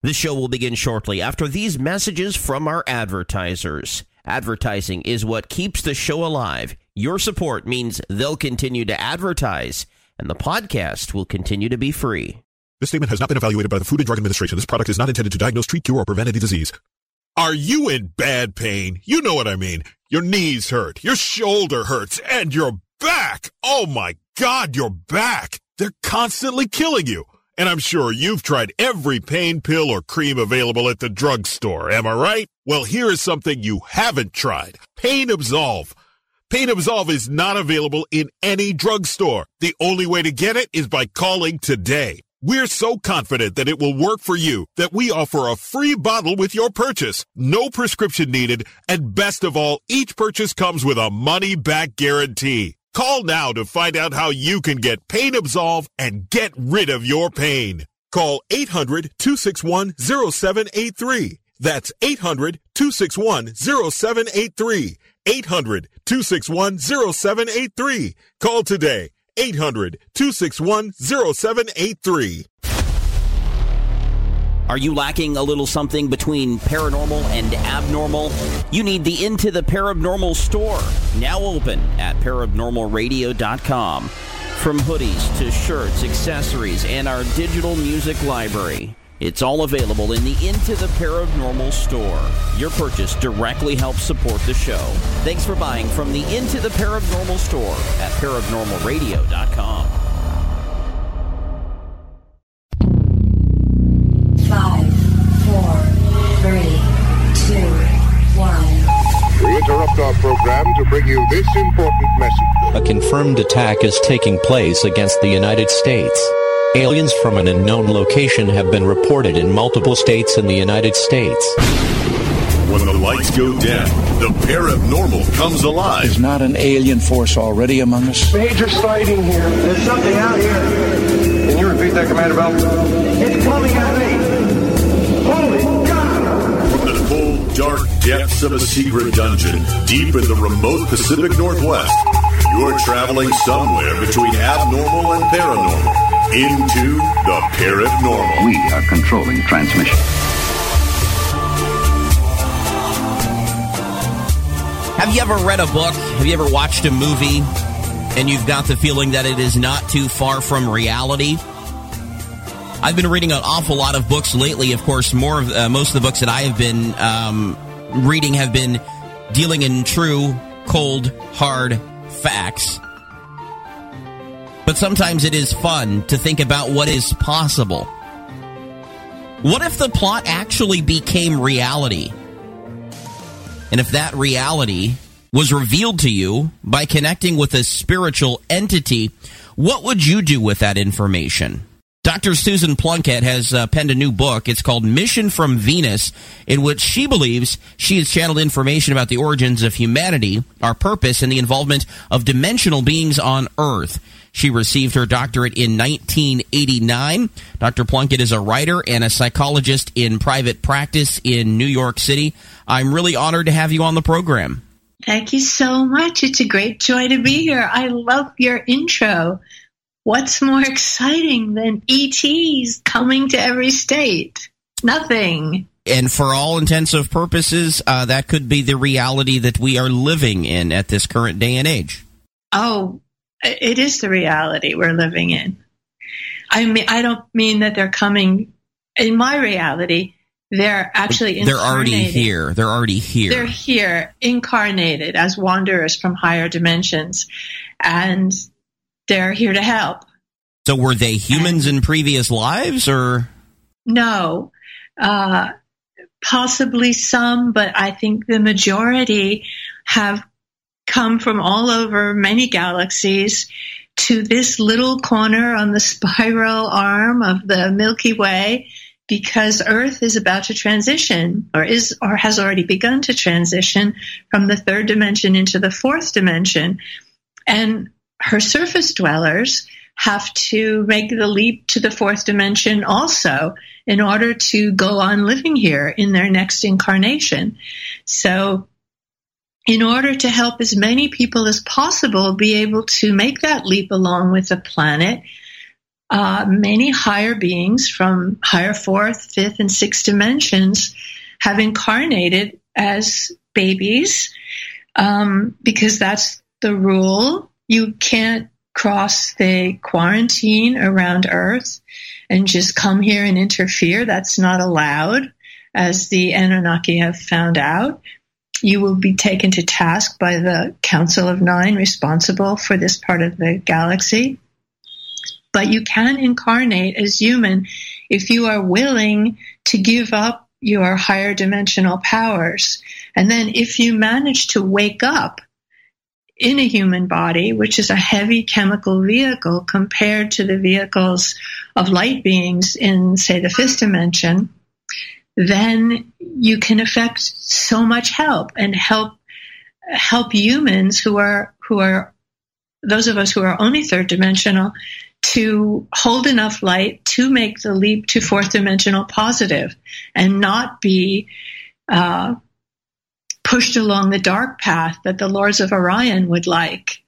This show will begin shortly after these messages from our advertisers. Advertising is what keeps the show alive. Your support means they'll continue to advertise, and the podcast will continue to be free. This statement has not been evaluated by the Food and Drug Administration. This product is not intended to diagnose, treat, cure, or prevent any disease. Are you in bad pain? You know what I mean. Your knees hurt, your shoulder hurts, and your back. Oh my God, your back. They're constantly killing you. And I'm sure you've tried every pain pill or cream available at the drugstore, am I right? Well, here is something you haven't tried. Pain Absolve. Pain Absolve is not available in any drugstore. The only way to get it is by calling today. We're so confident that it will work for you that we offer a free bottle with your purchase. No prescription needed, and best of all, each purchase comes with a money-back guarantee. Call now to find out how you can get Pain Absolve and get rid of your pain. Call 800-261-0783. That's 800-261-0783. 800-261-0783. Call today. 800-261-0783. Are you lacking a little something between paranormal and abnormal? You need the Into the Parabnormal store, now open at ParabnormalRadio.com. From hoodies to shirts, accessories, and our digital music library, it's all available in the Into the Parabnormal store. Your purchase directly helps support the show. Thanks for buying from the Into the Parabnormal store at ParabnormalRadio.com. 5, 4, 3, 2, 1. We interrupt our program to bring you this important message. A confirmed attack is taking place against the United States. Aliens from an unknown location have been reported in multiple states in the United States. When the lights go down, the paranormal comes alive. Is not an alien force already among us? Major sliding here. There's something out here. Can you repeat that, Commander Bell? It's coming at me. Holy God! From the cold, dark depths of a secret dungeon, deep in the remote Pacific Northwest, you're traveling somewhere between abnormal and paranormal. Into the Paranormal. We are controlling transmission. Have you ever read a book? Have you ever watched a movie? And you've got the feeling that it is not too far from reality? I've been reading an awful lot of books lately. Of course, most of the books that I have been reading have been dealing in true, cold, hard facts. But sometimes it is fun to think about what is possible. What if the plot actually became reality? And if that reality was revealed to you by connecting with a spiritual entity, what would you do with that information? Dr. Susan Plunkett has penned a new book. It's called Mission from Venus, in which she believes she has channeled information about the origins of humanity, our purpose, and the involvement of dimensional beings on Earth. She received her doctorate in 1989. Dr. Plunkett is a writer and a psychologist in private practice in New York City. I'm really honored to have you on the program. Thank you so much. It's a great joy to be here. I love your intro. What's more exciting than ETs coming to every state? Nothing. And for all intents and purposes, that could be the reality that we are living in at this current day and age. Oh, it is the reality we're living in. I mean, I don't mean that they're coming in my reality, they're actually incarnated. They're already here. They're here, incarnated as wanderers from higher dimensions, and they're here to help. So were they humans in previous lives, or? No. Possibly some, but I think the majority have come from all over many galaxies to this little corner on the spiral arm of the Milky Way, because Earth is about to transition, or has already begun to transition from the third dimension into the fourth dimension. And her surface dwellers have to make the leap to the fourth dimension also in order to go on living here in their next incarnation. So in order to help as many people as possible be able to make that leap along with the planet, many higher beings from higher fourth, fifth, and sixth dimensions have incarnated as babies, because that's the rule. You can't cross the quarantine around Earth and just come here and interfere. That's not allowed, as the Anunnaki have found out. You will be taken to task by the Council of Nine, responsible for this part of the galaxy. But you can incarnate as human if you are willing to give up your higher dimensional powers. And then if you manage to wake up in a human body, which is a heavy chemical vehicle compared to the vehicles of light beings in, say, the fifth dimension, then you can affect so much help and help humans who are those of us who are only third dimensional to hold enough light to make the leap to fourth dimensional positive and not be pushed along the dark path that the Lords of Orion would like,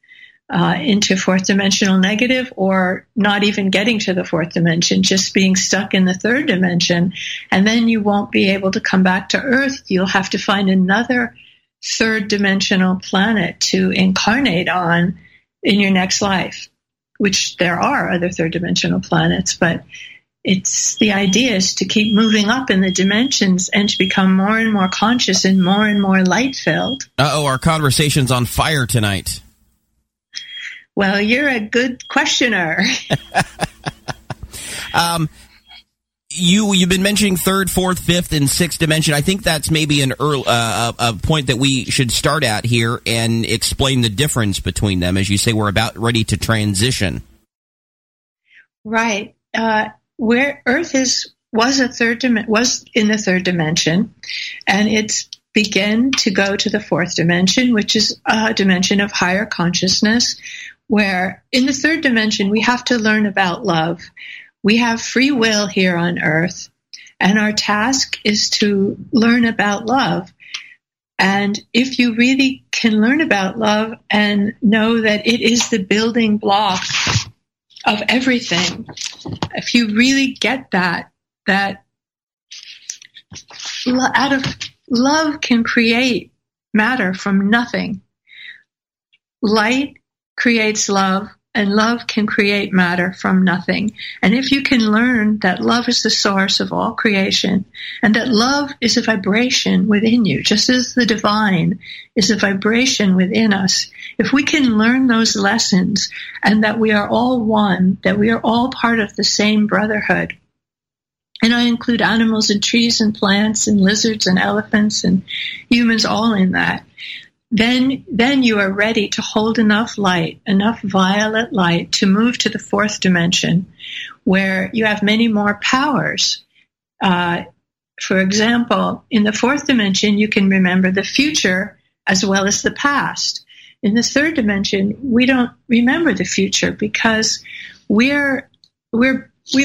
into fourth dimensional negative, or not even getting to the fourth dimension, just being stuck in the third dimension. And then you won't be able to come back to Earth. You'll have to find another third dimensional planet to incarnate on in your next life, which there are other third dimensional planets, but it's the idea is to keep moving up in the dimensions and to become more and more conscious and more light-filled. Uh-oh, our conversation's on fire tonight. Well, you're a good questioner. You've been mentioning third, fourth, fifth, and sixth dimension. I think that's maybe an early, a point that we should start at here and explain the difference between them. As you say, we're about ready to transition. Right. Where Earth was in the third dimension, and it's began to go to the fourth dimension, which is a dimension of higher consciousness, where in the third dimension we have to learn about love. We have free will here on Earth, and our task is to learn about love. And if you really can learn about love and know that it is the building block of everything, if you really get that out of love can create matter from nothing. Light creates love, and love can create matter from nothing. And if you can learn that love is the source of all creation, and that love is a vibration within you, just as the divine is a vibration within us, if we can learn those lessons and that we are all one, that we are all part of the same brotherhood, and I include animals and trees and plants and lizards and elephants and humans all in that, then you are ready to hold enough light, enough violet light, to move to the fourth dimension, where you have many more powers. For example, in the fourth dimension, you can remember the future as well as the past. In the third dimension, we don't remember the future because we've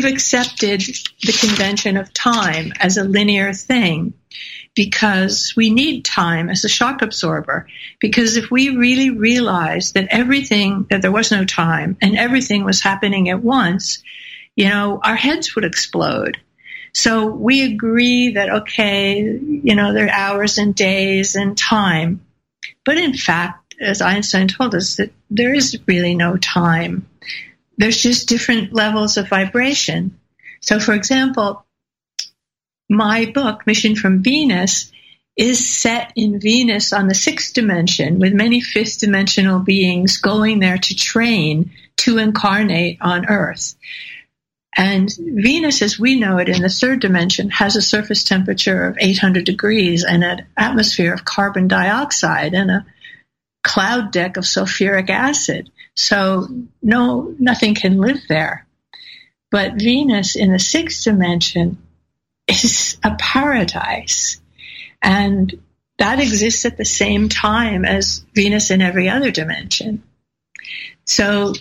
accepted the convention of time as a linear thing, because we need time as a shock absorber. Because if we really realize that there was no time and everything was happening at once, our heads would explode. So we agree that, there are hours and days and time. But in fact, as Einstein told us, that there is really no time. There's just different levels of vibration. So, for example, my book, Mission from Venus, is set in Venus on the sixth dimension, with many fifth dimensional beings going there to train to incarnate on Earth. And Venus, as we know it in the third dimension, has a surface temperature of 800 degrees and an atmosphere of carbon dioxide and a cloud deck of sulfuric acid. So nothing can live there. But Venus in the sixth dimension is a paradise. And that exists at the same time as Venus in every other dimension. So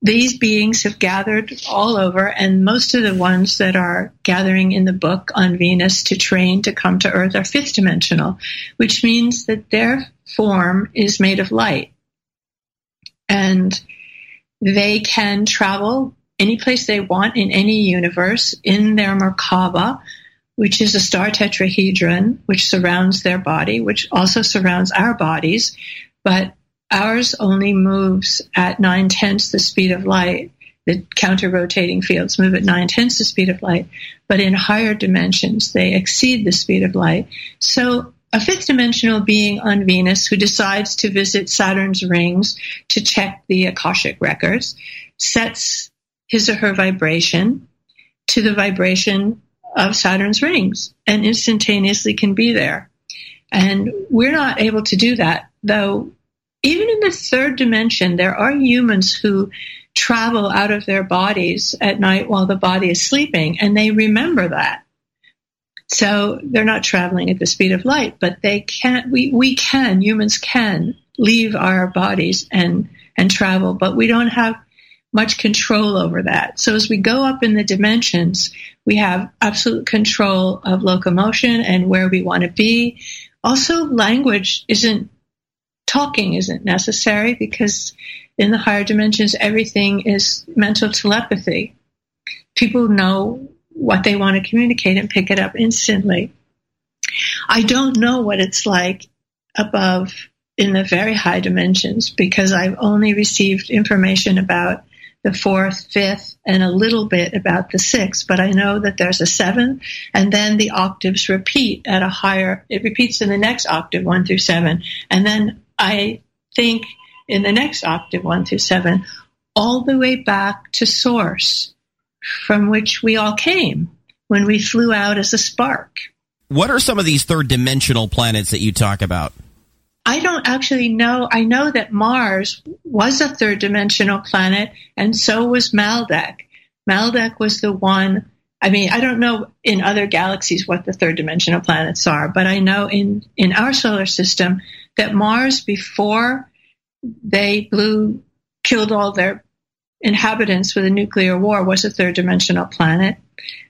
these beings have gathered all over, and most of the ones that are gathering in the book on Venus to train to come to Earth are fifth dimensional, which means that their form is made of light. And they can travel any place they want in any universe in their Merkaba, which is a star tetrahedron, which surrounds their body, which also surrounds our bodies, but ours only moves at 9/10 the speed of light. The counter-rotating fields move at 9/10 the speed of light, but in higher dimensions, they exceed the speed of light. So a fifth-dimensional being on Venus who decides to visit Saturn's rings to check the Akashic records sets his or her vibration to the vibration of Saturn's rings and instantaneously can be there. And we're not able to do that, though. Even in the third dimension, there are humans who travel out of their bodies at night while the body is sleeping, and they remember that. So they're not traveling at the speed of light, but they can't. Humans can leave our bodies and travel, but we don't have much control over that. So as we go up in the dimensions, we have absolute control of locomotion and where we want to be. Also, Talking isn't necessary, because in the higher dimensions, everything is mental telepathy. People know what they want to communicate and pick it up instantly. I don't know what it's like above in the very high dimensions, because I've only received information about the fourth, fifth, and a little bit about the sixth, but I know that there's a seventh, and then the octaves repeat at a higher, it repeats in the next octave, 1 through 7, and then I think in the next octave, 1 through 7, all the way back to source, from which we all came when we flew out as a spark. What are some of these third-dimensional planets that you talk about? I don't actually know. I know that Mars was a third-dimensional planet, and so was Maldek. Maldek was the one. I mean, I don't know in other galaxies what the third-dimensional planets are, but I know in our solar system that Mars, before they killed all their inhabitants with a nuclear war, was a third-dimensional planet.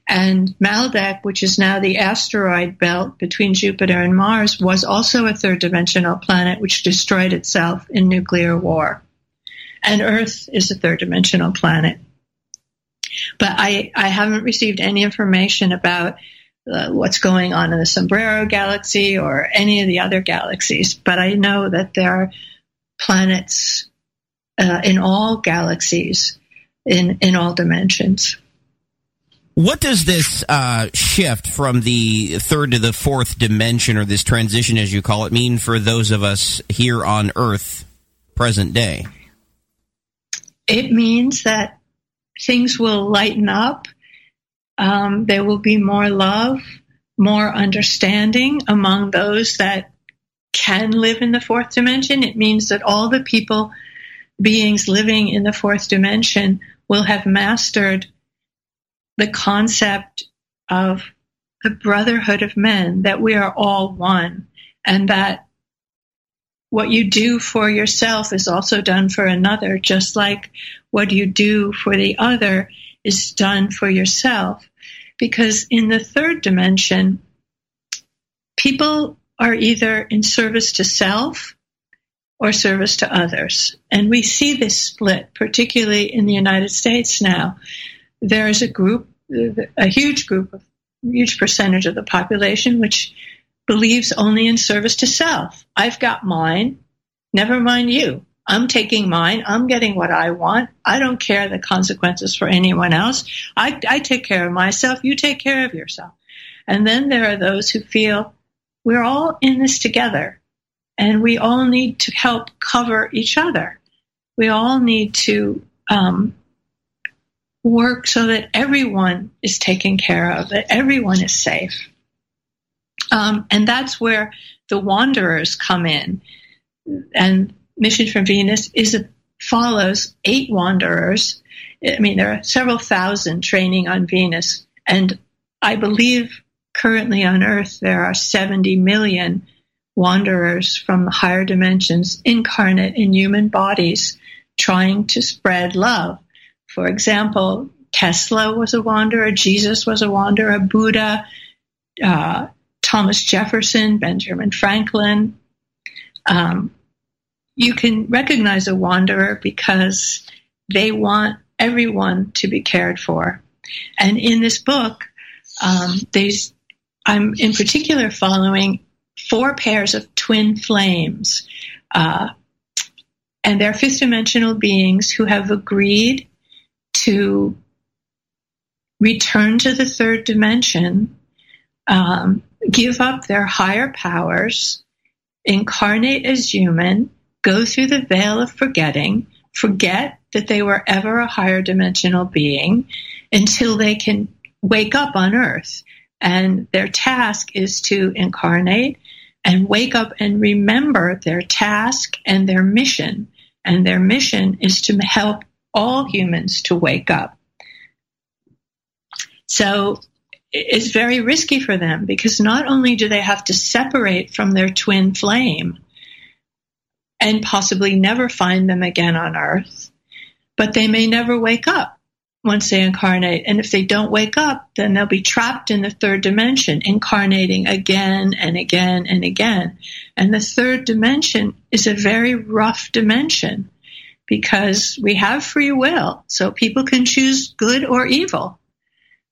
And Maldek, which is now the asteroid belt between Jupiter and Mars, was also a third-dimensional planet which destroyed itself in nuclear war. And Earth is a third-dimensional planet. But I haven't received any information about what's going on in the Sombrero Galaxy or any of the other galaxies, but I know that there are planets in all galaxies, in all dimensions. What does this shift from the third to the fourth dimension, or this transition, as you call it, mean for those of us here on Earth present day? It means that things will lighten up. There will be more love, more understanding among those that can live in the fourth dimension. It means that all the beings living in the fourth dimension will have mastered the concept of the brotherhood of men, that we are all one, and that what you do for yourself is also done for another, just like what you do for the other is done for yourself. Because in the third dimension, people are either in service to self or service to others. And we see this split, particularly in the United States now. There is a huge percentage of the population which believes only in service to self. I've got mine, never mind you. I'm taking mine. I'm getting what I want. I don't care the consequences for anyone else. I take care of myself. You take care of yourself. And then there are those who feel we're all in this together and we all need to help cover each other. We all need to work so that everyone is taken care of, that everyone is safe. And that's where the Wanderers come in. And Mission from Venus follows 8 Wanderers. I mean, there are several thousand training on Venus. And I believe currently on Earth there are 70 million Wanderers from the higher dimensions incarnate in human bodies trying to spread love. For example, Tesla was a Wanderer, Jesus was a Wanderer, Buddha, Thomas Jefferson, Benjamin Franklin. You can recognize a Wanderer because they want everyone to be cared for. And in this book, I'm in particular following 4 pairs of twin flames. And they're fifth-dimensional beings who have agreed to return to the third dimension, give up their higher powers, incarnate as human, go through the veil of forgetting, forget that they were ever a higher dimensional being until they can wake up on Earth. And their task is to incarnate and wake up and remember their task and their mission. And their mission is to help all humans to wake up. So it's very risky for them because not only do they have to separate from their twin flame and possibly never find them again on Earth, but they may never wake up once they incarnate. And if they don't wake up, then they'll be trapped in the third dimension, incarnating again and again and again. And the third dimension is a very rough dimension because we have free will, so people can choose good or evil.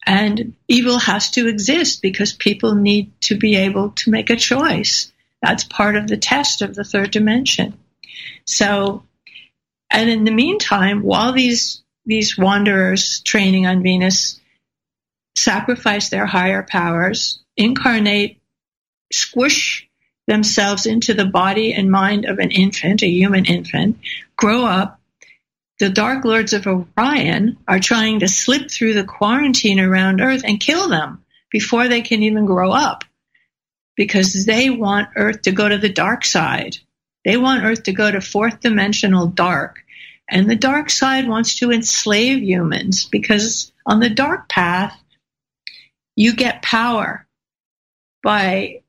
And evil has to exist because people need to be able to make a choice. That's part of the test of the third dimension. So, and in the meantime, while these Wanderers training on Venus sacrifice their higher powers, incarnate, squish themselves into the body and mind of an infant, a human infant, grow up, the Dark Lords of Orion are trying to slip through the quarantine around Earth and kill them before they can even grow up, because they want Earth to go to the dark side. They want Earth to go to fourth dimensional dark. And the dark side wants to enslave humans because on the dark path, you get power by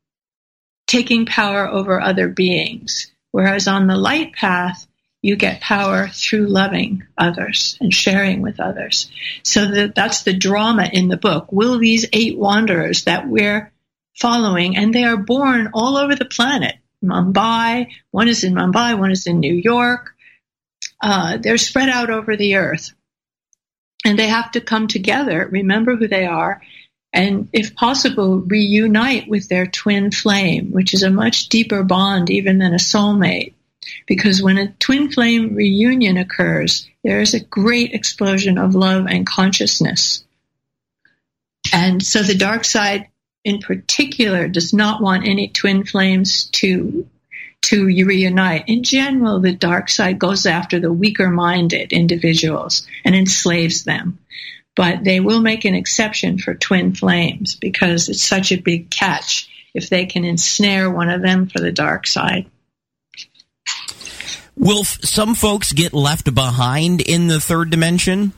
taking power over other beings. Whereas on the light path, you get power through loving others and sharing with others. So that's the drama in the book. Will these 8 Wanderers that we're following, and they are born all over the planet, Mumbai, one is in New York. They're spread out over the Earth. And they have to come together, remember who they are, and if possible, reunite with their twin flame, which is a much deeper bond even than a soulmate. Because when a twin flame reunion occurs, there is a great explosion of love and consciousness. And so the dark side in particular does not want any twin flames to reunite. In general, the dark side goes after the weaker-minded individuals and enslaves them. But they will make an exception for twin flames because it's such a big catch if they can ensnare one of them for the dark side. Will some folks get left behind in the third dimension?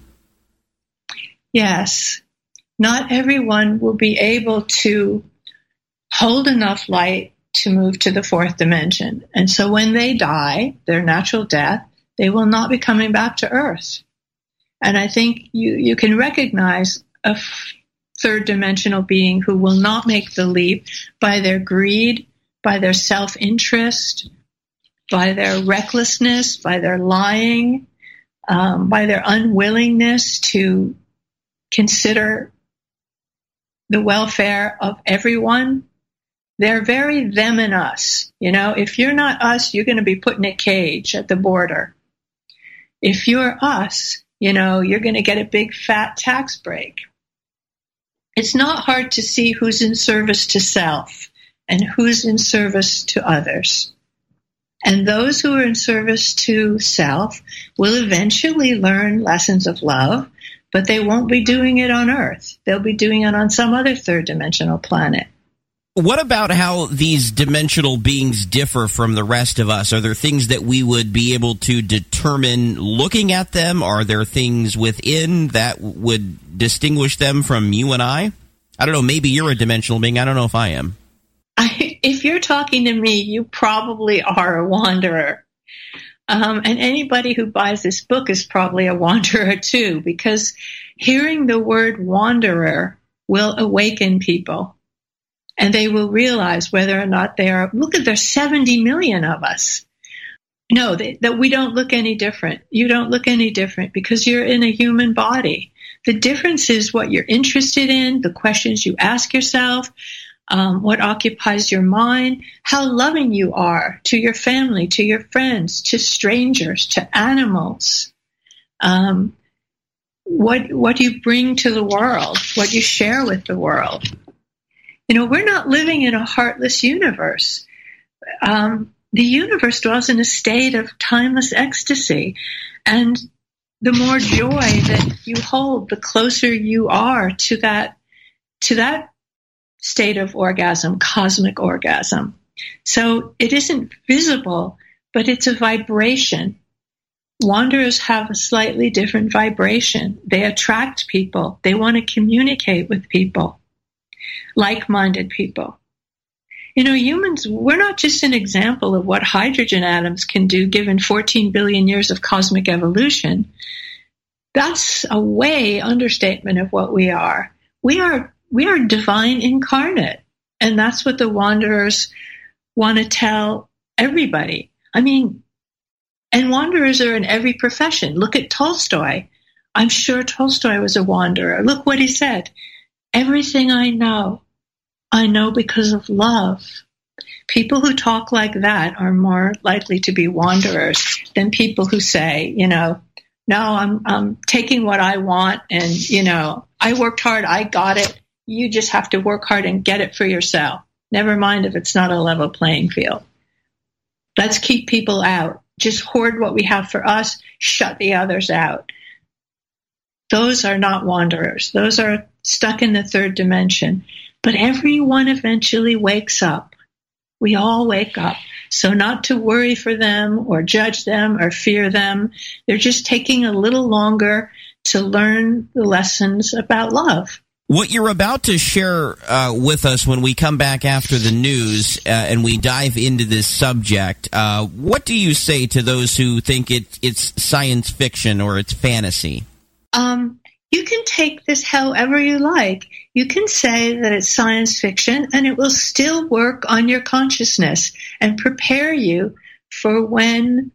Yes. Not everyone will be able to hold enough light to move to the fourth dimension. And so when they die, their natural death, they will not be coming back to Earth. And I think you can recognize a third dimensional being who will not make the leap by their greed, by their self-interest, by their recklessness, by their lying, by their unwillingness to consider the welfare of everyone. They're very them and us. You know, if you're not us, you're going to be put in a cage at the border. If you're us, you know, you're going to get a big fat tax break. It's not hard to see who's in service to self and who's in service to others. And those who are in service to self will eventually learn lessons of love, but they won't be doing it on Earth. They'll be doing it on some other third-dimensional planet. What about how these dimensional beings differ from the rest of us? Are there things that we would be able to determine looking at them? Are there things within that would distinguish them from you and I? I don't know. Maybe you're a dimensional being. I don't know if I am. If you're talking to me, you probably are a wanderer. And anybody who buys this book is probably a wanderer too, because hearing the word wanderer will awaken people. And they will realize whether or not they are, look at there's 70 million of us. No, that we don't look any different. You don't look any different because you're in a human body. The difference is what you're interested in, the questions you ask yourself, what occupies your mind, how loving you are to your family, to your friends, to strangers, to animals, what you bring to the world, what you share with the world. You know, we're not living in a heartless universe. The universe dwells in a state of timeless ecstasy. And the more joy that you hold, the closer you are to that state of orgasm, cosmic orgasm. So it isn't visible, but it's a vibration. Wanderers have a slightly different vibration. They attract people. They want to communicate with people. Like-minded people. You know, humans, we're not just an example of what hydrogen atoms can do given 14 billion years of cosmic evolution. That's a way understatement of what we are. We are divine incarnate, and that's what the wanderers want to tell everybody. I mean, and wanderers are in every profession. Look at Tolstoy. I'm sure Tolstoy was a wanderer. Look what he said. Everything I know because of love. People who talk like that are more likely to be wanderers than people who say, you know, no, I'm taking what I want and, you know, I worked hard, I got it. You just have to work hard and get it for yourself. Never mind if it's not a level playing field. Let's keep people out. Just hoard what we have for us, shut the others out. Those are not wanderers. Those are stuck in the third dimension. But everyone eventually wakes up. We all wake up. So not to worry for them or judge them or fear them. They're just taking a little longer to learn the lessons about love. What you're about to share with us when we come back after the news and we dive into this subject, what do you say to those who think it's science fiction or it's fantasy? You can take this however you like. You can say that it's science fiction, and it will still work on your consciousness and prepare you for when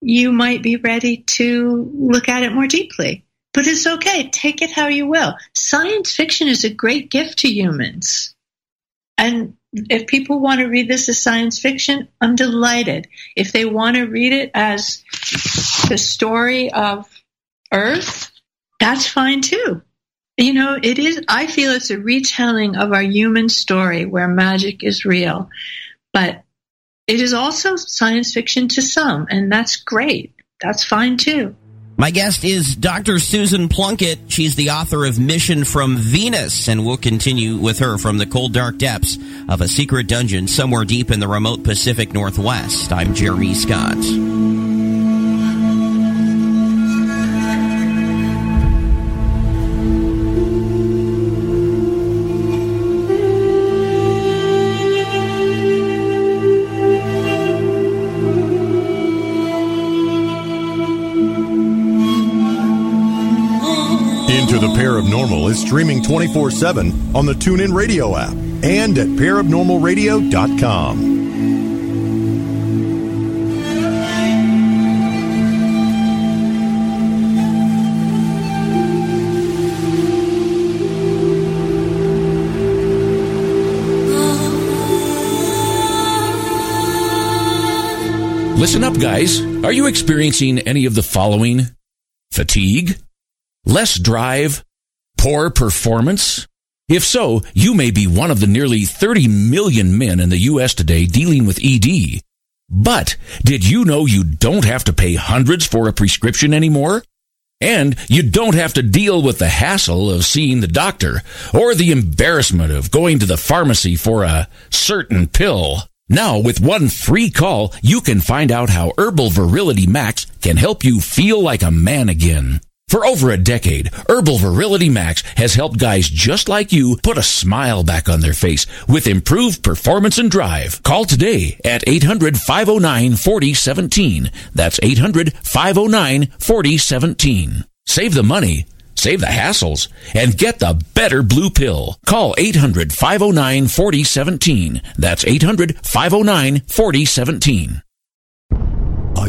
you might be ready to look at it more deeply. But it's okay. Take it how you will. Science fiction is a great gift to humans. And if people want to read this as science fiction, I'm delighted. If they want to read it as the story of Earth, that's fine, too. You know, it is. I feel it's a retelling of our human story where magic is real. But it is also science fiction to some, and that's great. That's fine, too. My guest is Dr. Susan Plunkett. She's the author of Mission from Venus, and we'll continue with her from the cold, dark depths of a secret dungeon somewhere deep in the remote Pacific Northwest. I'm Jeremy Scott. Paranormal is streaming 24/7 on the TuneIn Radio app and at ParabnormalRadio.com. Listen up, guys. Are you experiencing any of the following? Fatigue? Less drive? Poor performance? If so, you may be one of the nearly 30 million men in the U.S. today dealing with ED. But did you know you don't have to pay hundreds for a prescription anymore? And you don't have to deal with the hassle of seeing the doctor or the embarrassment of going to the pharmacy for a certain pill. Now, with one free call, you can find out how Herbal Virility Max can help you feel like a man again. For over a decade, Herbal Virility Max has helped guys just like you put a smile back on their face with improved performance and drive. Call today at 800-509-4017. That's 800-509-4017. Save the money, save the hassles, and get the better blue pill. Call 800-509-4017. That's 800-509-4017. Are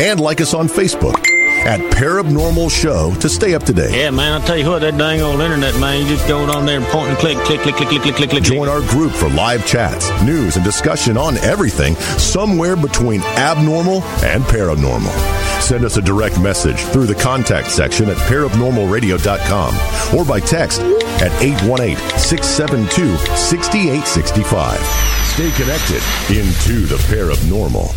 and like us on Facebook at Parabnormal Show to stay up to date. Yeah, man, I'll tell you what, that dang old internet, man, you just going on there and point and click, click, click, click, click, click, click, click. Join our group for live chats, news, and discussion on everything somewhere between abnormal and paranormal. Send us a direct message through the contact section at ParabnormalRadio.com or by text at 818-672-6865. Stay connected into the paranormal.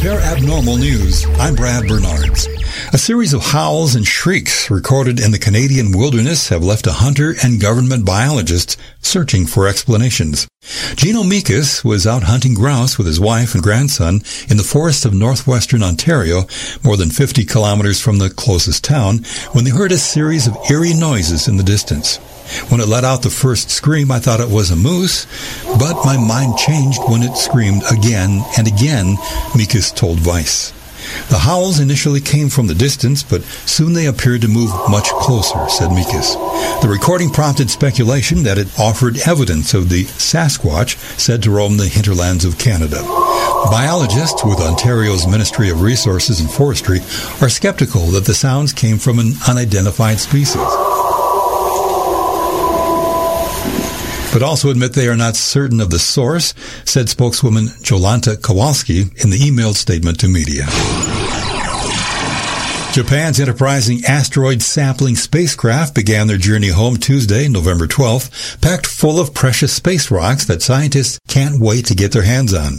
Parabnormal News. I'm Brad Bernards. A series of howls and shrieks recorded in the Canadian wilderness have left a hunter and government biologist searching for explanations. Gino Mikas was out hunting grouse with his wife and grandson in the forest of northwestern Ontario, more than 50 kilometers from the closest town, when they heard a series of eerie noises in the distance. When it let out the first scream, I thought it was a moose, but my mind changed when it screamed again and again, Mikas told Vice. The howls initially came from the distance, but soon they appeared to move much closer, said Mikas. The recording prompted speculation that it offered evidence of the Sasquatch said to roam the hinterlands of Canada. Biologists with Ontario's Ministry of Resources and Forestry are skeptical that the sounds came from an unidentified species, but also admit they are not certain of the source, said spokeswoman Jolanta Kowalski in the emailed statement to media. Japan's enterprising asteroid sampling spacecraft began their journey home Tuesday, November 12th, packed full of precious space rocks that scientists can't wait to get their hands on.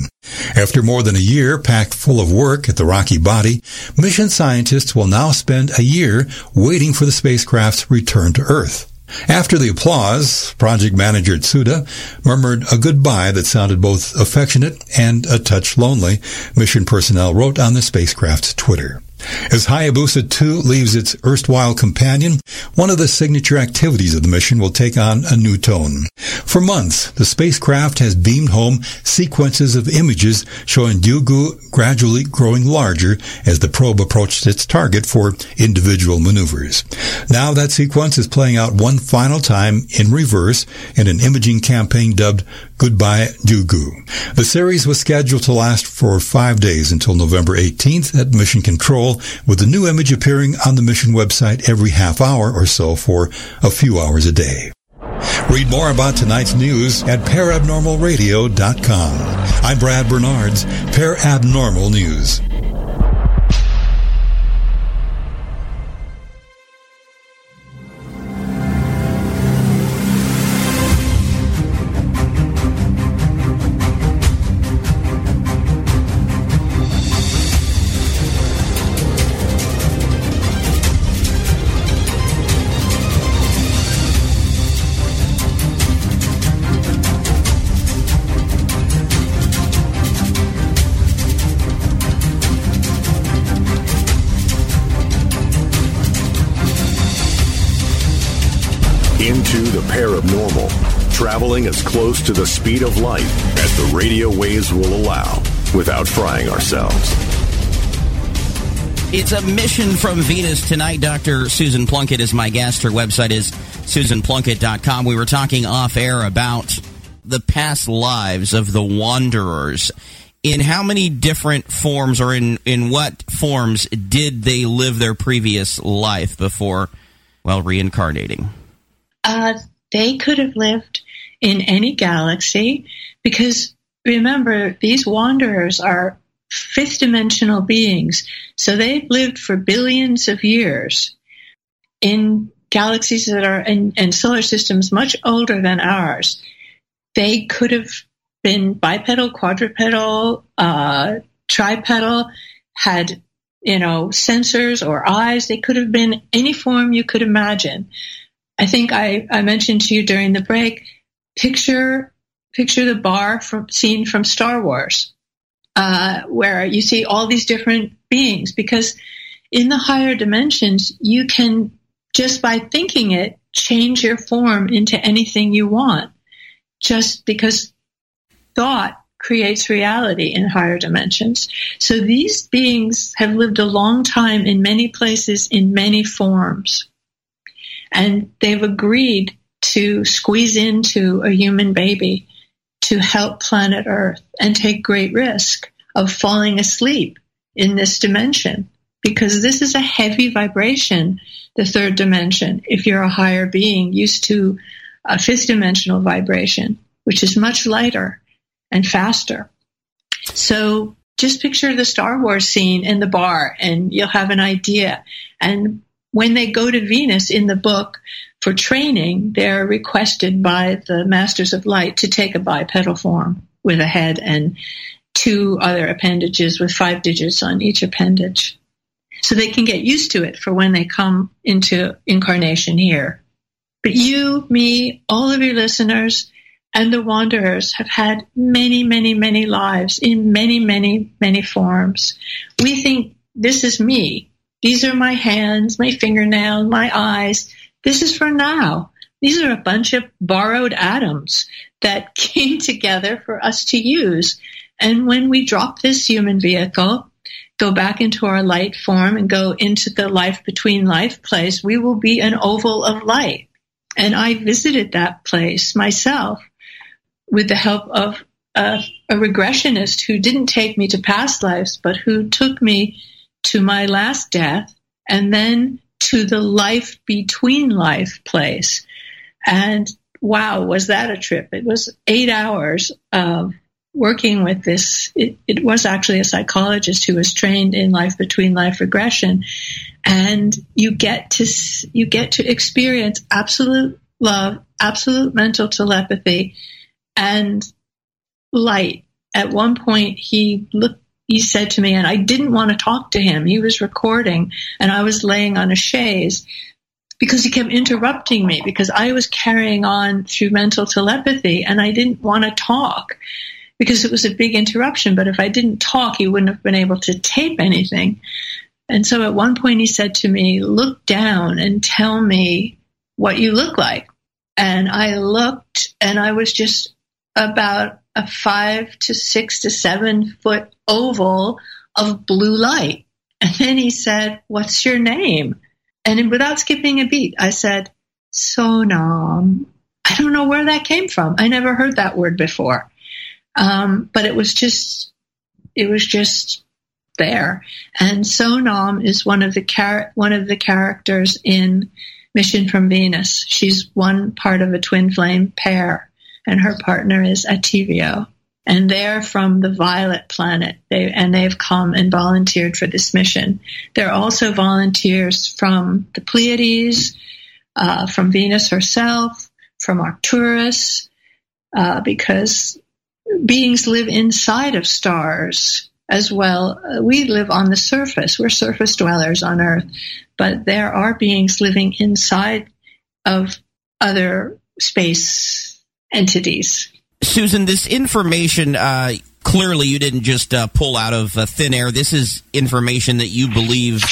After more than a year packed full of work at the rocky body, mission scientists will now spend a year waiting for the spacecraft's return to Earth. After the applause, project manager Tsuda murmured a goodbye that sounded both affectionate and a touch lonely, mission personnel wrote on the spacecraft's Twitter. As Hayabusa 2 leaves its erstwhile companion, one of the signature activities of the mission will take on a new tone. For months, the spacecraft has beamed home sequences of images showing Ryugu gradually growing larger as the probe approached its target for individual maneuvers. Now that sequence is playing out one final time in reverse in an imaging campaign dubbed Goodbye Ryugu. The series was scheduled to last for 5 days until November 18th at Mission Control, with the new image appearing on the mission website every half hour or so for a few hours a day. Read more about tonight's news at ParabnormalRadio.com. I'm Brad Bernards, Parabnormal News. Paranormal, traveling as close to the speed of light as the radio waves will allow without frying ourselves. It's a mission from Venus tonight. Dr. Susan Plunkett is my guest. Her website is SusanPlunkett.com. We were talking off air about the past lives of the Wanderers. In how many different forms, or in what forms did they live their previous life before, well, reincarnating? They could have lived in any galaxy, because remember, these Wanderers are fifth-dimensional beings, so they've lived for billions of years in galaxies that are and solar systems much older than ours. They could have been bipedal, quadrupedal, tripedal, had, sensors or eyes. They could have been any form you could imagine. I think I mentioned to you during the break, picture the bar seen from Star Wars, where you see all these different beings, because in the higher dimensions, you can, just by thinking it, change your form into anything you want, just because thought creates reality in higher dimensions. So these beings have lived a long time in many places, in many forms. And they've agreed to squeeze into a human baby to help planet Earth, and take great risk of falling asleep in this dimension, because this is a heavy vibration, the third dimension, if you're a higher being used to a fifth dimensional vibration, which is much lighter and faster. So just picture the Star Wars scene in the bar and you'll have an idea. And when they go to Venus in the book for training, they're requested by the Masters of Light to take a bipedal form with a head and two other appendages with 5 digits on each appendage, so they can get used to it for when they come into incarnation here. But you, me, all of your listeners, and the Wanderers have had many, many, many lives in many, many, many forms. We think this is me. These are my hands, my fingernails, my eyes. This is for now. These are a bunch of borrowed atoms that came together for us to use. And when we drop this human vehicle, go back into our light form and go into the life between life place, we will be an oval of light. And I visited that place myself with the help of a regressionist who didn't take me to past lives, but who took me to my last death and then to the life between life place. And wow, was that a trip. It was 8 hours of working with this. It was actually a psychologist who was trained in life between life regression. And you get to experience absolute love, absolute mental telepathy, and light. At one point, he said to me, and I didn't want to talk to him. He was recording, and I was laying on a chaise because he kept interrupting me, because I was carrying on through mental telepathy, and I didn't want to talk because it was a big interruption. But if I didn't talk, he wouldn't have been able to tape anything. And so at one point he said to me, look down and tell me what you look like. And I looked, and I was just about a 5 to 6 to 7 foot oval of blue light. And then he said, what's your name? And without skipping a beat, I said, Sonam. I don't know where that came from. I never heard that word before. But it was just there. And Sonam is one of the characters in Mission from Venus. She's one part of a twin flame pair, and her partner is Ativio. And they're from the Violet Planet, and they've come and volunteered for this mission. They're also volunteers from the Pleiades, from Venus herself, from Arcturus, because beings live inside of stars as well. We live on the surface. We're surface dwellers on Earth, but there are beings living inside of other space entities. Susan, this information, clearly you didn't just pull out of thin air. This is information that you believe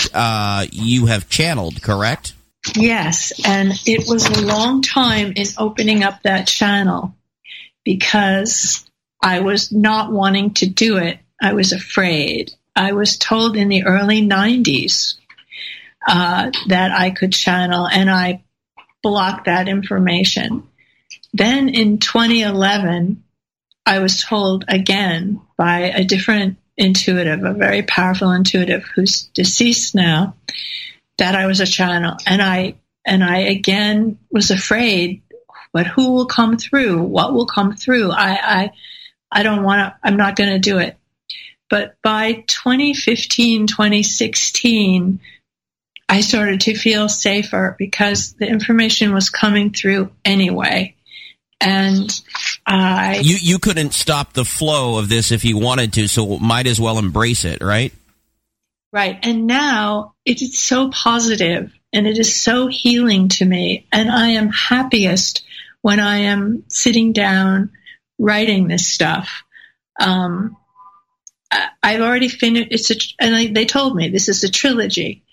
you have channeled, correct? Yes, and it was a long time in opening up that channel, because I was not wanting to do it. I was afraid. I was told in the early 90s that I could channel, and I block that information. Then in 2011, I was told again by a different intuitive, a very powerful intuitive who's deceased now, that I was a channel. And I again was afraid, but who will come through? What will come through? I don't want to, I'm not going to do it. But by 2015, 2016, I started to feel safer because the information was coming through anyway. And I... You couldn't stop the flow of this if you wanted to, so might as well embrace it, right? Right. And now it is so positive and it is so healing to me. And I am happiest when I am sitting down writing this stuff. I've already finished. They told me this is a trilogy.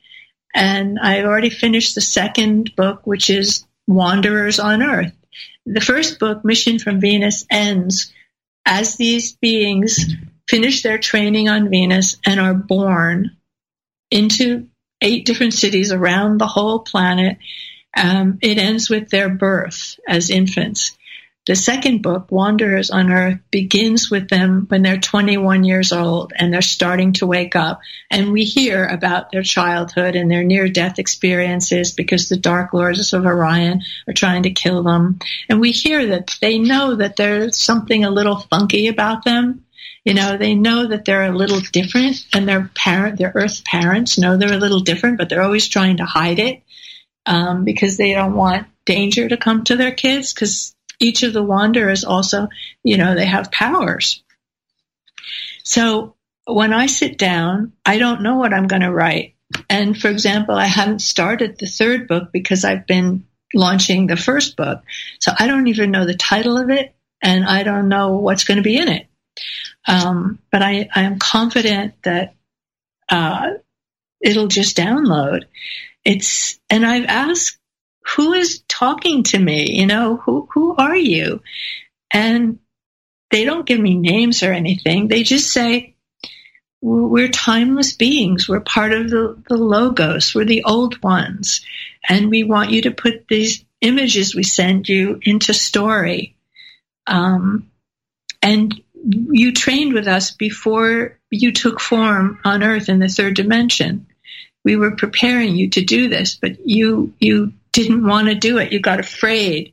And I've already finished the second book, which is Wanderers on Earth. The first book, Mission from Venus, ends as these beings finish their training on Venus and are born into 8 different cities around the whole planet. It ends with their birth as infants. The second book, Wanderers on Earth, begins with them when they're 21 years old and they're starting to wake up. And we hear about their childhood and their near-death experiences because the Dark Lords of Orion are trying to kill them. And we hear that they know that there's something a little funky about them. You know, they know that they're a little different, and their Earth parents know they're a little different, but they're always trying to hide it because they don't want danger to come to their kids, because each of the wanderers also, you know, they have powers. So when I sit down, I don't know what I'm going to write. And for example, I haven't started the third book because I've been launching the first book. So I don't even know the title of it, and I don't know what's going to be in it. But I am confident that it'll just download. And I've asked, who is talking to me? You know, who are you? And they don't give me names or anything. They just say, we're timeless beings. We're part of the logos. We're the old ones. And we want you to put these images we send you into story. And you trained with us before you took form on Earth in the third dimension. We were preparing you to do this, but you didn't want to do it. You got afraid.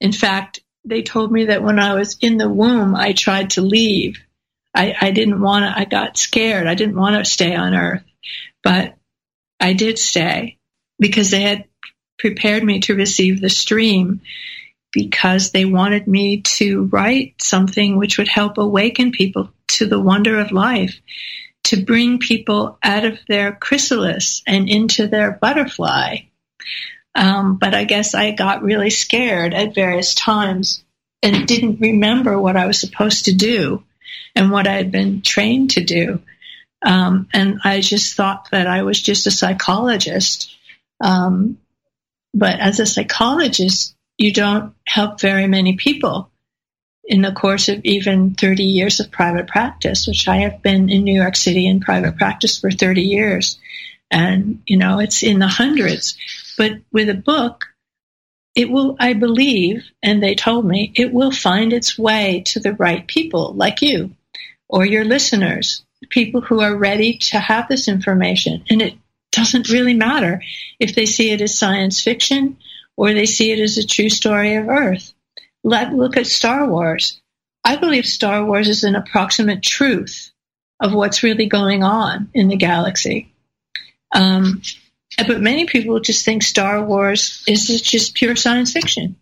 In fact, they told me that when I was in the womb, I tried to leave. I didn't want to. I got scared. I didn't want to stay on Earth, but I did stay because they had prepared me to receive the stream, because they wanted me to write something which would help awaken people to the wonder of life, to bring people out of their chrysalis and into their butterfly. But I guess I got really scared at various times and didn't remember what I was supposed to do and what I had been trained to do. And I just thought that I was just a psychologist. But as a psychologist, you don't help very many people in the course of even 30 years of private practice, which I have been in New York City in private practice for 30 years. And, you know, it's in the hundreds. But with a book, it will, I believe, and they told me, it will find its way to the right people like you or your listeners, people who are ready to have this information. And it doesn't really matter if they see it as science fiction or they see it as a true story of Earth. Look at Star Wars. I believe Star Wars is an approximate truth of what's really going on in the galaxy. But many people just think Star Wars is just pure science fiction.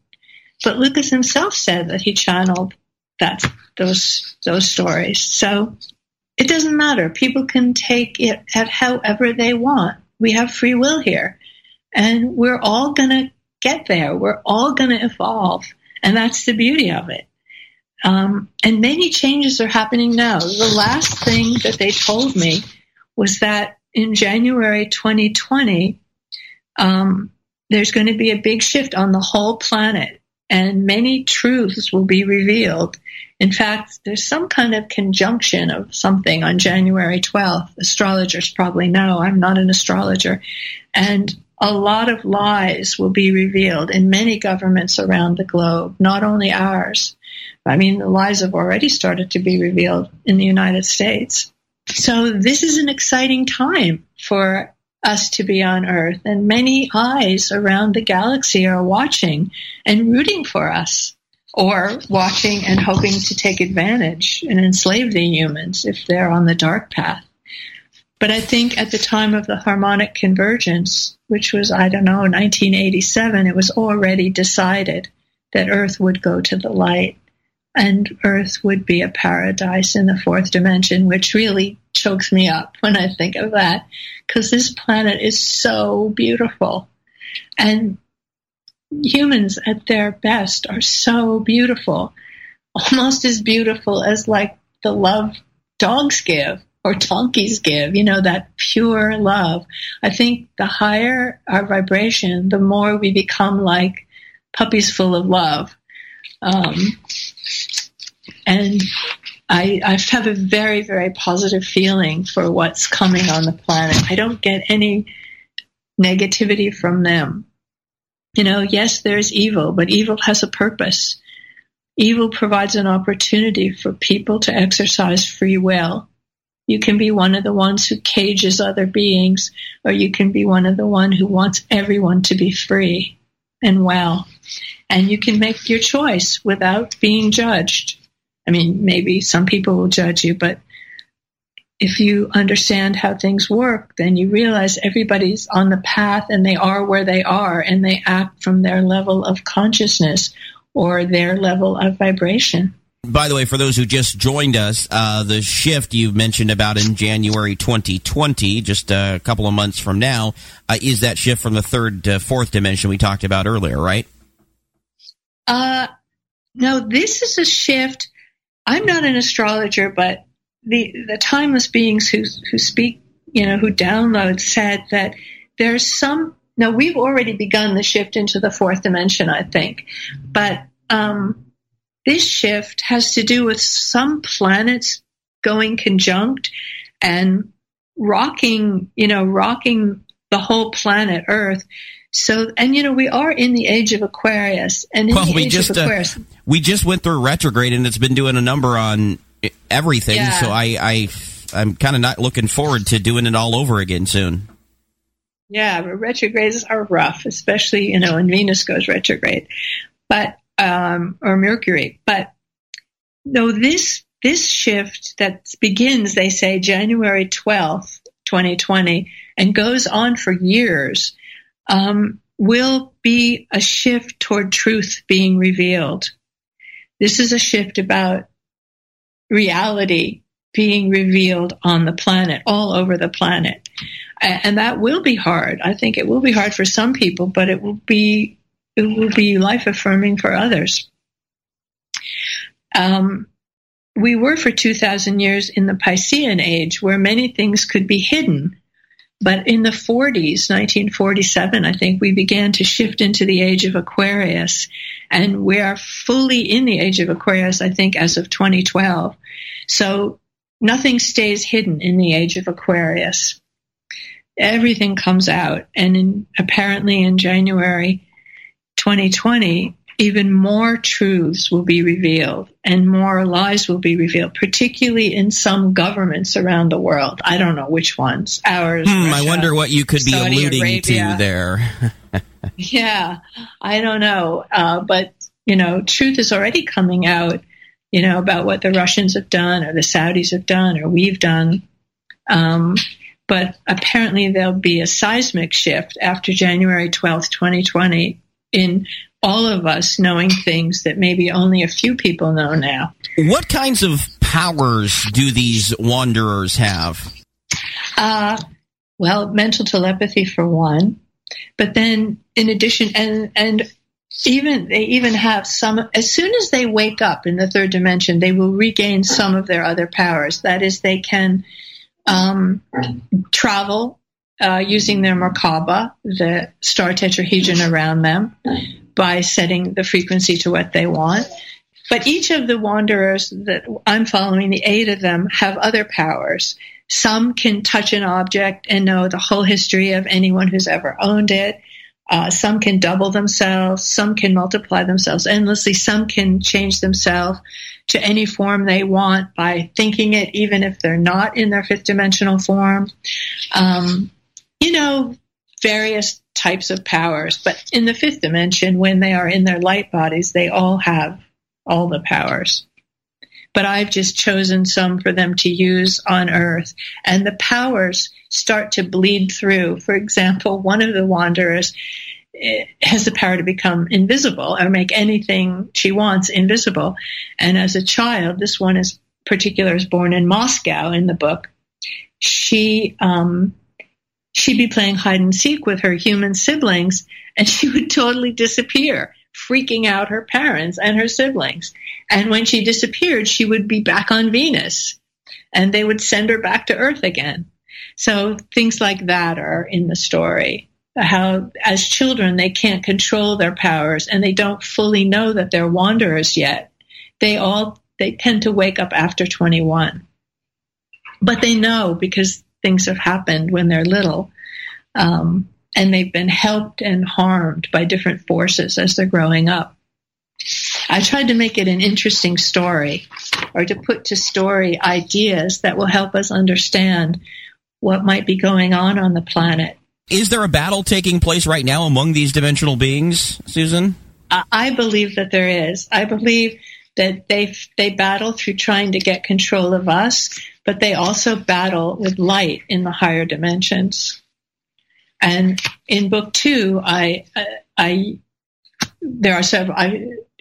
But Lucas himself said that he channeled that those stories. So it doesn't matter. People can take it at however they want. We have free will here. And we're all going to get there. We're all going to evolve. And that's the beauty of it. And many changes are happening now. The last thing that they told me was that in January 2020, there's going to be a big shift on the whole planet, and many truths will be revealed. In fact, there's some kind of conjunction of something on January 12th. Astrologers probably know. I'm not an astrologer. And a lot of lies will be revealed in many governments around the globe, not only ours. I mean, the lies have already started to be revealed in the United States. So this is an exciting time for us to be on Earth, and many eyes around the galaxy are watching and rooting for us, or watching and hoping to take advantage and enslave the humans if they're on the dark path. But I think at the time of the Harmonic Convergence, which was, 1987, it was already decided that Earth would go to the light and Earth would be a paradise in the fourth dimension, which really chokes me up when I think of that, because this planet is so beautiful. And humans at their best are so beautiful, almost as beautiful as like the love dogs give or donkeys give, you know, that pure love. I think the higher our vibration, the more we become like puppies full of love. And I have a very, very positive feeling for what's coming on the planet. I don't get any negativity from them. You know, yes, there's evil, but evil has a purpose. Evil provides an opportunity for people to exercise free will. You can be one of the ones who cages other beings, or you can be one of the ones who wants everyone to be free and well. And you can make your choice without being judged. I mean, maybe some people will judge you, but if you understand how things work, then you realize everybody's on the path and they are where they are, and they act from their level of consciousness or their level of vibration. By the way, for those who just joined us, the shift you mentioned about in January 2020, just a couple of months from now, is that shift from the third to fourth dimension we talked about earlier, right? No, this is a shift. I'm not an astrologer, but the timeless beings who speak, you know, who download said that there's some. No, we've already begun the shift into the fourth dimension, I think, but this shift has to do with some planets going conjunct and rocking the whole planet Earth. So, and you know, we are in the age of Aquarius, and we just went through retrograde, and it's been doing a number on everything. Yeah. So I'm kind of not looking forward to doing it all over again soon. Yeah, retrogrades are rough, especially when Venus goes retrograde, but or Mercury. But no, this shift that begins, they say, January 12th, 2020, and goes on for years. Will be a shift toward truth being revealed. This is a shift about reality being revealed on the planet, all over the planet. And that will be hard. I think it will be hard for some people, but it will be life-affirming for others. We were for 2,000 years in the Piscean Age, where many things could be hidden. But in the 40s, 1947, I think, we began to shift into the age of Aquarius. And we are fully in the age of Aquarius, I think, as of 2012. So nothing stays hidden in the age of Aquarius. Everything comes out. And apparently in January 2020, even more truths will be revealed and more lies will be revealed, particularly in some governments around the world. I don't know which ones. Ours. Russia, I wonder what you could be alluding to there. Yeah, I don't know. But, truth is already coming out, about what the Russians have done or the Saudis have done or we've done. But apparently there'll be a seismic shift after January 12th, 2020 in all of us knowing things that maybe only a few people know now. What kinds of powers do these wanderers have? Well, mental telepathy for one, but then in addition, they even have some. As soon as they wake up in the third dimension, they will regain some of their other powers. That is, they can travel using their Merkaba, the star tetrahedron around them, by setting the frequency to what they want. But each of the wanderers that I'm following, the eight of them, have other powers. Some can touch an object and know the whole history of anyone who's ever owned it. Some can double themselves. Some can multiply themselves endlessly. Some can change themselves to any form they want by thinking it, even if they're not in their fifth dimensional form. Various types of powers. But in the fifth dimension, when they are in their light bodies, they all have all the powers. But I've just chosen some for them to use on Earth. And the powers start to bleed through. For example, one of the Wanderers has the power to become invisible or make anything she wants invisible. And as a child, this one in particular is born in Moscow in the book. She'd be playing hide-and-seek with her human siblings, and she would totally disappear, freaking out her parents and her siblings. And when she disappeared, she would be back on Venus, and they would send her back to Earth again. So things like that are in the story, how as children they can't control their powers, and they don't fully know that they're wanderers yet. They tend to wake up after 21. But they know because things have happened when they're little, and they've been helped and harmed by different forces as they're growing up. I tried to make it an interesting story, or to put to story ideas that will help us understand what might be going on the planet. Is there a battle taking place right now among these dimensional beings, Susan? I believe that there is. I believe that they battle through trying to get control of us, but they also battle with light in the higher dimensions. And in book 2, I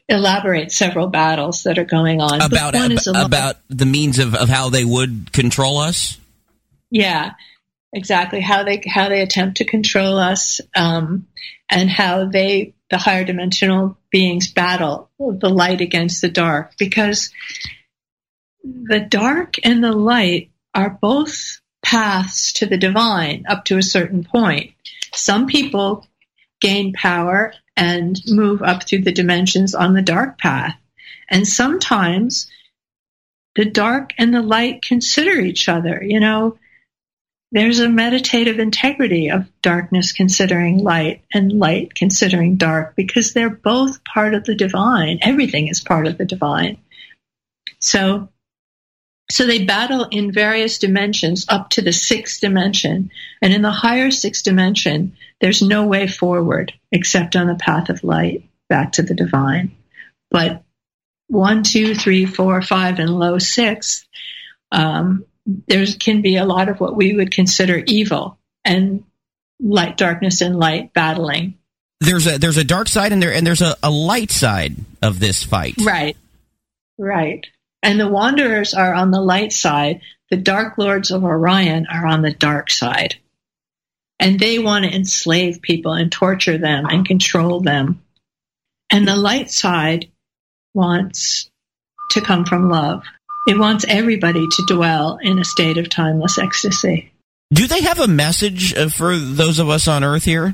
elaborate several battles that are going on. About the means of how they would control us? Yeah, exactly. How they attempt to control us, and how the higher dimensional beings battle the light against the dark, because the dark and the light are both paths to the divine up to a certain point. Some people gain power and move up through the dimensions on the dark path. And sometimes the dark and the light consider each other. There's a meditative integrity of darkness considering light and light considering dark, because they're both part of the divine. Everything is part of the divine. So they battle in various dimensions up to the sixth dimension. And in the higher sixth dimension, there's no way forward except on the path of light back to the divine. But 1, 2, 3, 4, 5, and low sixth, there can be a lot of what we would consider evil, and light, darkness and light battling. There's a dark side and there's a light side of this fight. Right. And the Wanderers are on the light side. The Dark Lords of Orion are on the dark side. And they want to enslave people and torture them and control them. And the light side wants to come from love. It wants everybody to dwell in a state of timeless ecstasy. Do they have a message for those of us on Earth here?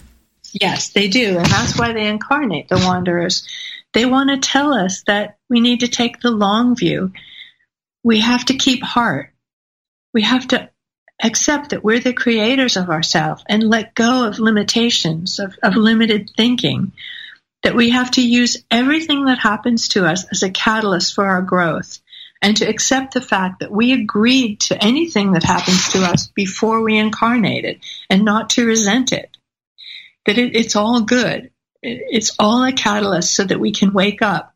Yes, they do. And that's why they incarnate, the Wanderers. They want to tell us that we need to take the long view. We have to keep heart. We have to accept that we're the creators of ourselves and let go of limitations, of limited thinking, that we have to use everything that happens to us as a catalyst for our growth, and to accept the fact that we agreed to anything that happens to us before we incarnated, and not to resent it, that it's all good. It's all a catalyst so that we can wake up,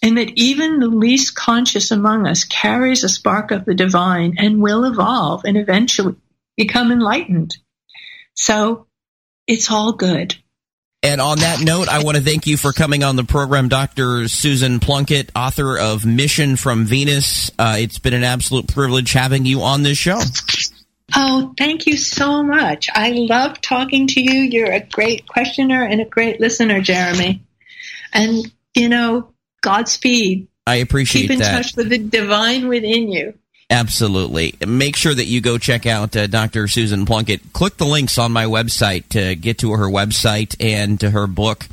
and that even the least conscious among us carries a spark of the divine and will evolve and eventually become enlightened. So it's all good. And on that note, I want to thank you for coming on the program, Dr. Susan Plunkett, author of Mission from Venus. It's been an absolute privilege having you on this show. Oh, thank you so much. I love talking to you. You're a great questioner and a great listener, Jeremy. And, Godspeed. I appreciate that. Keep in touch with the divine within you. Absolutely. Make sure that you go check out Dr. Susan Plunkett. Click the links on my website to get to her website and to her book.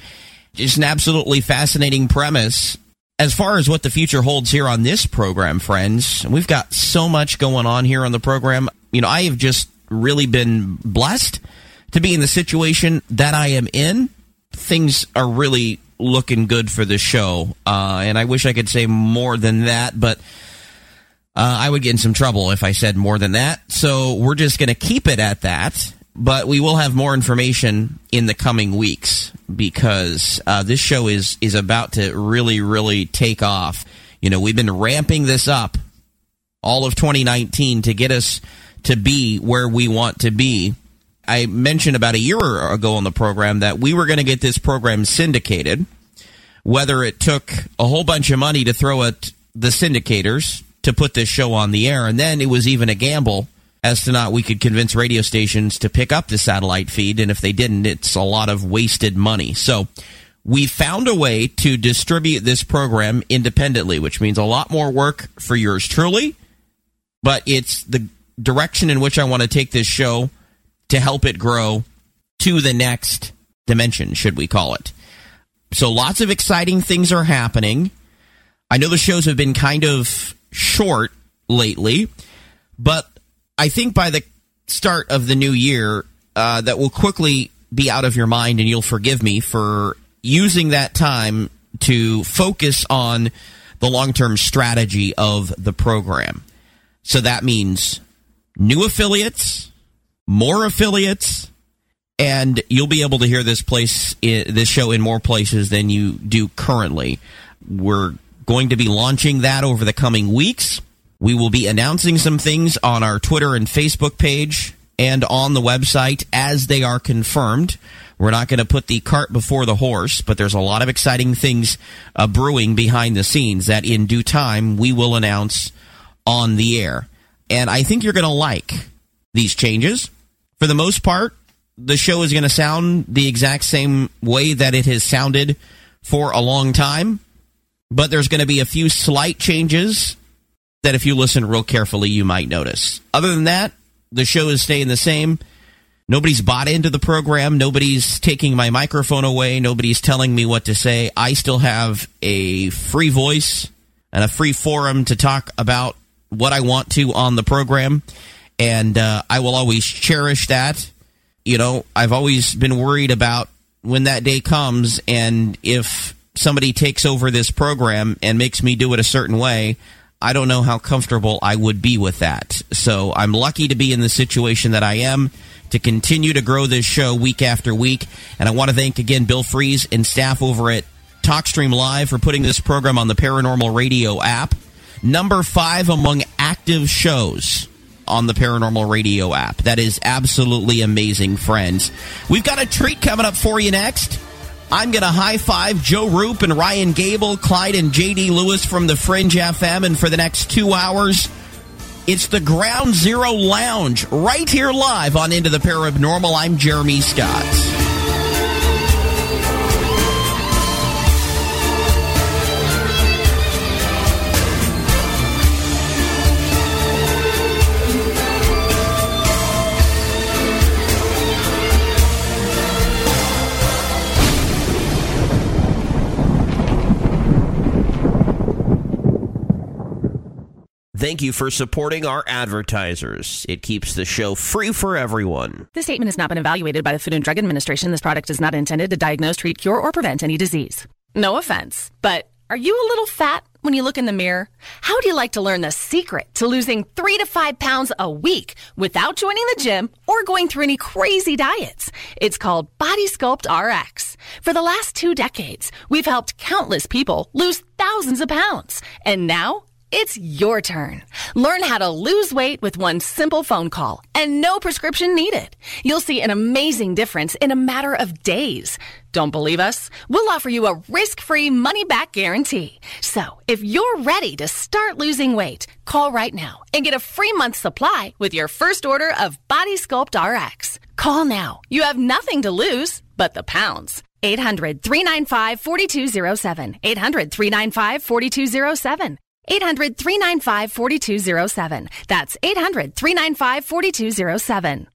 Just an absolutely fascinating premise. As far as what the future holds here on this program, friends, we've got so much going on here on the program. you know, I have just really been blessed to be in the situation that I am in. Things are really looking good for this show, and I wish I could say more than that, but I would get in some trouble if I said more than that. So we're just going to keep it at that, but we will have more information in the coming weeks because this show is about to really, really take off. You know, we've been ramping this up all of 2019 to get us to be where we want to be. I mentioned about a year ago on the program that we were going to get this program syndicated, whether it took a whole bunch of money to throw at the syndicators to put this show on the air. And then it was even a gamble as to not we could convince radio stations to pick up the satellite feed. And if they didn't, it's a lot of wasted money. So we found a way to distribute this program independently, which means a lot more work for yours truly. But it's the direction in which I want to take this show to help it grow to the next dimension, should we call it. So lots of exciting things are happening. I know the shows have been kind of short lately, but I think by the start of the new year, that will quickly be out of your mind, and you'll forgive me for using that time to focus on the long-term strategy of the program. So that means new affiliates, more affiliates, and you'll be able to hear this show in more places than you do currently. We're going to be launching that over the coming weeks. We will be announcing some things on our Twitter and Facebook page and on the website as they are confirmed. We're not going to put the cart before the horse, but there's a lot of exciting things brewing behind the scenes that in due time we will announce on the air. And I think you're going to like these changes. For the most part, the show is going to sound the exact same way that it has sounded for a long time, but there's going to be a few slight changes that if you listen real carefully, you might notice. Other than that, the show is staying the same. Nobody's bought into the program. Nobody's taking my microphone away. Nobody's telling me what to say. I still have a free voice and a free forum to talk about what I want to on the program. And I will always cherish that. You know, I've always been worried about when that day comes, and if somebody takes over this program and makes me do it a certain way, I don't know how comfortable I would be with that. So I'm lucky to be in the situation that I am to continue to grow this show week after week. And I want to thank again Bill Freeze and staff over at TalkStream Live for putting this program on the Paranormal Radio app, number 5 among active shows on the Paranormal Radio app. That is absolutely amazing, friends. We've got a treat coming up for you next. I'm going to high-five Joe Roop and Ryan Gable, Clyde and J.D. Lewis from the Fringe FM, and for the next 2 hours, it's the Ground Zero Lounge, right here live on Into the Parabnormal. I'm Jeremy Scott. Thank you for supporting our advertisers. It keeps the show free for everyone. This statement has not been evaluated by the Food and Drug Administration. This product is not intended to diagnose, treat, cure, or prevent any disease. No offense, but are you a little fat when you look in the mirror? How would you like to learn the secret to losing 3 to 5 pounds a week without joining the gym or going through any crazy diets? It's called Body Sculpt RX. For the last 2 decades, we've helped countless people lose thousands of pounds. And now it's your turn. Learn how to lose weight with one simple phone call and no prescription needed. You'll see an amazing difference in a matter of days. Don't believe us? We'll offer you a risk-free money-back guarantee. So if you're ready to start losing weight, call right now and get a free month's supply with your first order of Body Sculpt RX. Call now. You have nothing to lose but the pounds. 800-395-4207. 800-395-4207. 800-395-4207. That's 800-395-4207.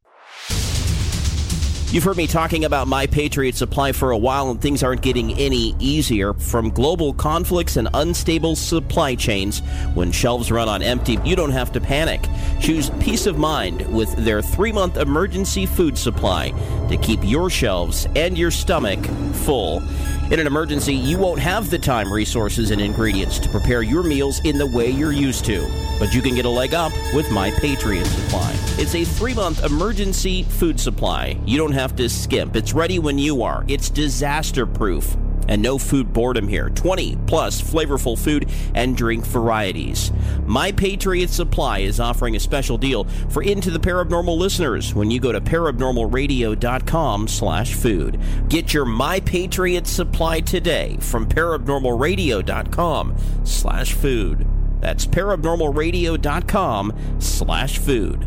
You've heard me talking about My Patriot Supply for a while, and things aren't getting any easier. From global conflicts and unstable supply chains, when shelves run on empty, you don't have to panic. Choose peace of mind with their 3-month emergency food supply to keep your shelves and your stomach full. In an emergency, you won't have the time, resources, and ingredients to prepare your meals in the way you're used to. But you can get a leg up with My Patriot Supply. It's a 3-month emergency food supply. You don't have to skimp. It's ready when you are. It's disaster-proof. And no food boredom here. 20-plus flavorful food and drink varieties. My Patriot Supply is offering a special deal for Into the Parabnormal listeners when you go to ParabnormalRadio.com/food. Get your My Patriot Supply today from ParabnormalRadio.com/food. That's ParabnormalRadio.com/food.